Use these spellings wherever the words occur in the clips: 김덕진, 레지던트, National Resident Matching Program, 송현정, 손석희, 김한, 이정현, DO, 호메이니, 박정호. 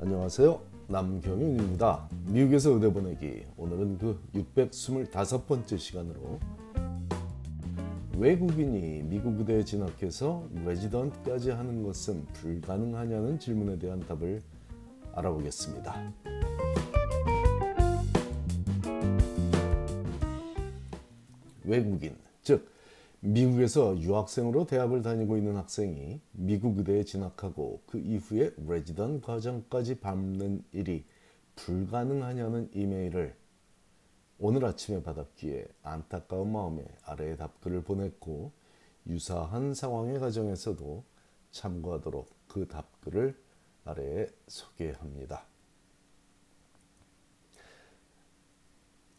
안녕하세요. 남경윤입니다. 미국에서 의대 보내기. 오늘은 그 625번째 시간으로 외국인이 미국 의대에 진학해서 레지던트까지 하는 것은 불가능하냐는 질문에 대한 답을 알아보겠습니다. 외국인, 즉 미국에서 유학생으로 대학을 다니고 있는 학생이 미국 의대에 진학하고 그 이후에 레지던트 과정까지 밟는 일이 불가능하냐는 이메일을 오늘 아침에 받았기에 안타까운 마음에 아래의 답글을 보냈고, 유사한 상황의 과정에서도 참고하도록 그 답글을 아래에 소개합니다.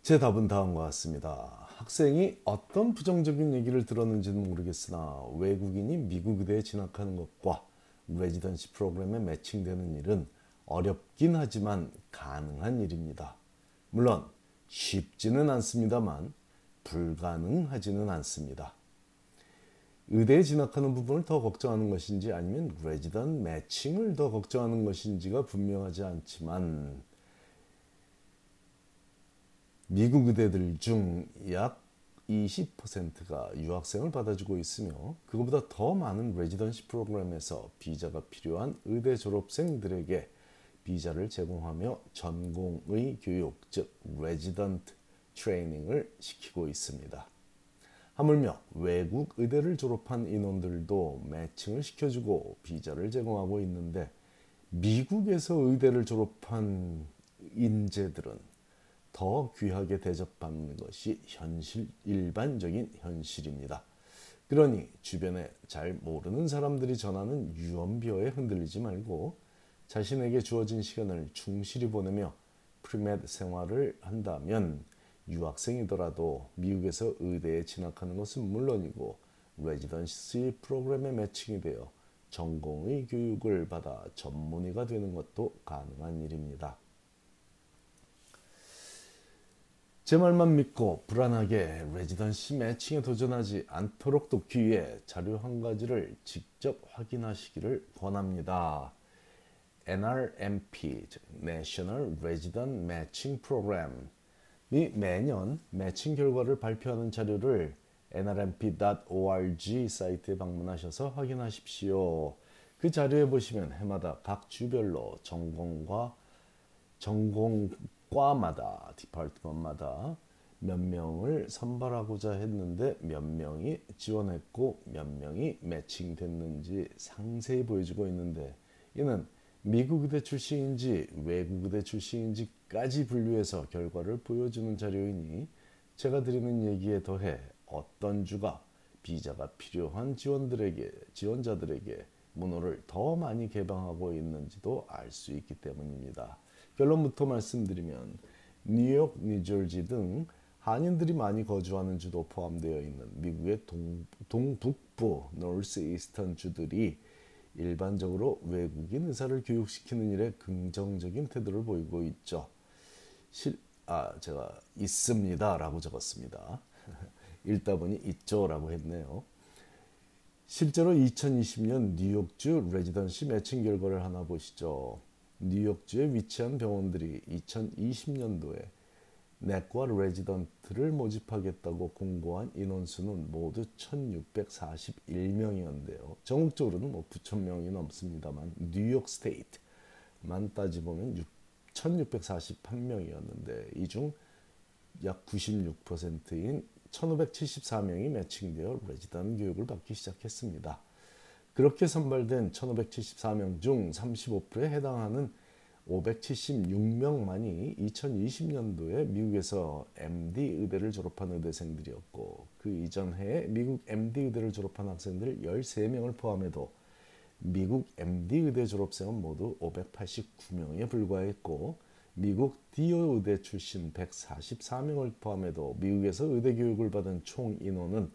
제 답은 다음과 같습니다. 학생이 어떤 부정적인 얘기를 들었는지는 모르겠으나 외국인이 미국 의대에 진학하는 것과 레지던시 프로그램에 매칭되는 일은 어렵긴 하지만 가능한 일입니다. 물론 쉽지는 않습니다만 불가능하지는 않습니다. 의대에 진학하는 부분을 더 걱정하는 것인지 아니면 레지던트 매칭을 더 걱정하는 것인지가 분명하지 않지만, 미국 의대들 중 약 20%가 유학생을 받아주고 있으며, 그것보다 더 많은 레지던시 프로그램에서 비자가 필요한 의대 졸업생들에게 비자를 제공하며 전공의 교육, 즉 레지던트 트레이닝을 시키고 있습니다. 하물며 외국 의대를 졸업한 인원들도 매칭을 시켜주고 비자를 제공하고 있는데, 미국에서 의대를 졸업한 인재들은 더 귀하게 대접받는 것이 일반적인 현실입니다. 그러니 주변에 잘 모르는 사람들이 전하는 유언비어에 흔들리지 말고 자신에게 주어진 시간을 충실히 보내며 프리메드 생활을 한다면 유학생이더라도 미국에서 의대에 진학하는 것은 물론이고 레지던시 프로그램에 매칭이 되어 전공의 교육을 받아 전문의가 되는 것도 가능한 일입니다. 제 말만 믿고 불안하게 레지던시 매칭에 도전하지 않도록 돕기 위해 자료 한 가지를 직접 확인하시기를 권합니다. NRMP, National Resident Matching Program 이 매년 매칭 결과를 발표하는 자료를 nrmp.org 사이트에 방문하셔서 확인하십시오. 그 자료에 보시면 해마다 각 주별로 전공과마다 디파트먼트마다 몇 명을 선발하고자 했는데 몇 명이 지원했고 몇 명이 매칭됐는지 상세히 보여주고 있는데, 이는 미국 의대 출신인지 외국 의대 출신인지까지 분류해서 결과를 보여주는 자료이니, 제가 드리는 얘기에 더해 어떤 주가 비자가 필요한 지원자들에게 문호를 더 많이 개방하고 있는지도 알 수 있기 때문입니다. 결론부터 말씀드리면 뉴욕, 뉴저지 등 한인들이 많이 거주하는 주도 포함되어 있는 미국의 동북부 노스 이스턴 주들이 일반적으로 외국인 의사를 교육시키는 일에 긍정적인 태도를 보이고 있죠. 제가 있습니다 라고 적었습니다. 읽다 보니 있죠 라고 했네요. 실제로 2020년 뉴욕주 레지던시 매칭 결과를 하나 보시죠. 뉴욕주에 위치한 병원들이 2020년도에 내과 레지던트를 모집하겠다고 공고한 인원수는 모두 1641명이었는데요. 전국적으로는 9,000명이 넘습니다만 뉴욕 스테이트만 따지보면 1641명이었는데 이 중 약 96%인 1574명이 매칭되어 레지던트 교육을 받기 시작했습니다. 그렇게 선발된 1574명 중 35%에 해당하는 576명만이 2020년도에 미국에서 MD 의대를 졸업한 의대생들이었고, 그 이전 해에 미국 MD 의대를 졸업한 학생들 13명을 포함해도 미국 MD 의대 졸업생은 모두 589명에 불과했고, 미국 DO 의대 출신 144명을 포함해도 미국에서 의대 교육을 받은 총 인원은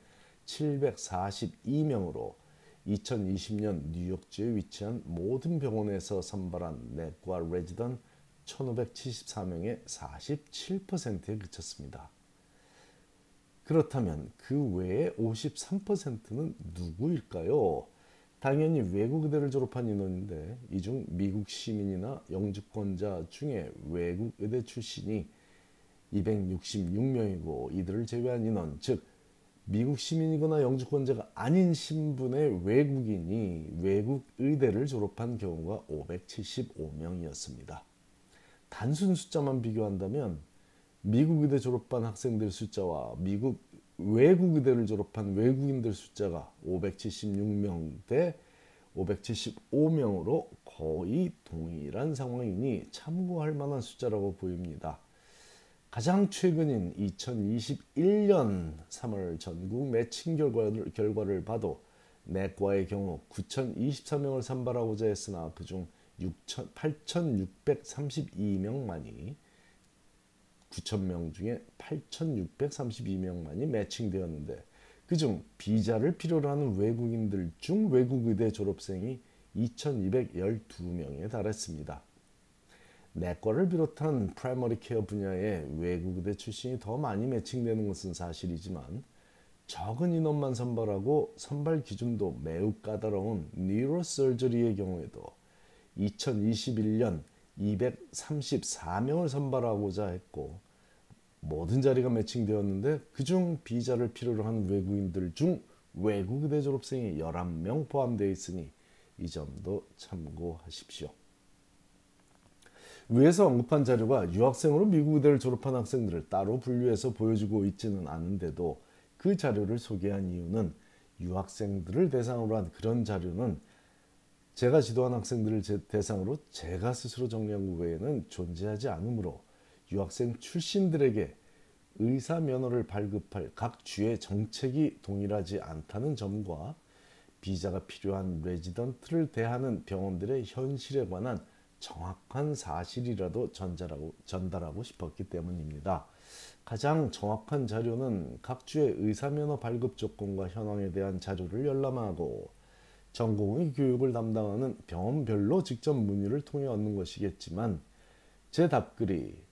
742명으로 2020년 뉴욕주에 위치한 모든 병원에서 선발한 내과 레지던트 1574명의 47%에 그쳤습니다. 그렇다면 그 외의 53%는 누구일까요? 당연히 외국 의대를 졸업한 인원인데 이중 미국 시민이나 영주권자 중에 외국 의대 출신이 266명이고 이들을 제외한 인원, 즉 미국 시민이거나 영주권자가 아닌 신분의 외국인이 외국 의대를 졸업한 경우가 575명이었습니다. 단순 숫자만 비교한다면 미국 의대 졸업한 학생들 숫자와 외국 의대를 졸업한 외국인들 숫자가 576명 대 575명으로 거의 동일한 상황이니 참고할 만한 숫자라고 보입니다. 가장 최근인 2021년 3월 전국 매칭 결과를 봐도 내과의 경우 9,024명을 선발하고자 했으나 그중 8,632명만이 9,000명 중에 8,632명만이 매칭되었는데 그중 비자를 필요로 하는 외국인들 중 외국 의대 졸업생이 2,212명에 달했습니다. 내과를 비롯한 프라이머리 케어 분야에 외국 의대 출신이 더 많이 매칭되는 것은 사실이지만 적은 인원만 선발하고 선발 기준도 매우 까다로운 뉴로서저리의 경우에도 2021년 234명을 선발하고자 했고 모든 자리가 매칭되었는데 그중 비자를 필요로 한 외국인들 중 외국 의대 졸업생이 11명 포함되어 있으니 이 점도 참고하십시오. 위에서 언급한 자료가 유학생으로 미국 의대를 졸업한 학생들을 따로 분류해서 보여주고 있지는 않은데도 그 자료를 소개한 이유는 유학생들을 대상으로 한 그런 자료는 제가 지도한 학생들을 대상으로 제가 스스로 정리한 것 외에는 존재하지 않으므로 유학생 출신들에게 의사 면허를 발급할 각 주의 정책이 동일하지 않다는 점과 비자가 필요한 레지던트를 대하는 병원들의 현실에 관한 정확한 사실이라도 전달하고 싶었기 때문입니다. 가장 정확한 자료는 각 주의 의사 면허 발급 조건과 현황에 대한 자료를 열람하고 전공의 교육을 담당하는 병원별로 직접 문의를 통해 얻는 것이겠지만 제 답글이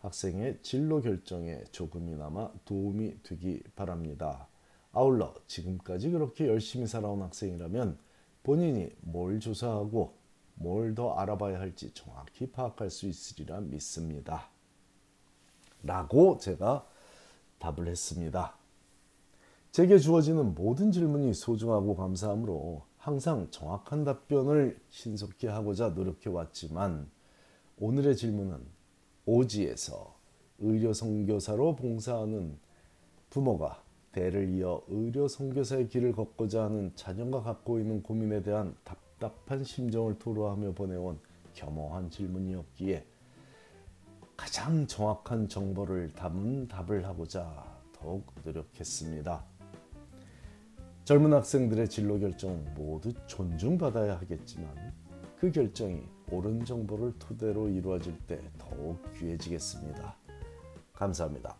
학생의 진로 결정에 조금이나마 도움이 되기 바랍니다. 아울러 지금까지 그렇게 열심히 살아온 학생이라면 본인이 뭘 조사하고 뭘 더 알아봐야 할지 정확히 파악할 수 있으리라 믿습니다. 라고 제가 답을 했습니다. 제게 주어지는 모든 질문이 소중하고 감사하므로 항상 정확한 답변을 신속히 하고자 노력해왔지만 오늘의 질문은 오지에서 의료선교사로 봉사하는 부모가 대를 이어 의료선교사의 길을 걷고자 하는 자녀가 갖고 있는 고민에 대한 답답한 심정을 토로하며 보내온 겸허한 질문이었기에 가장 정확한 정보를 담은 답을 하고자 더욱 노력했습니다. 젊은 학생들의 진로 결정은 모두 존중받아야 하겠지만 그 결정이 옳은 정보를 토대로 이루어질 때 더욱 귀해지겠습니다. 감사합니다.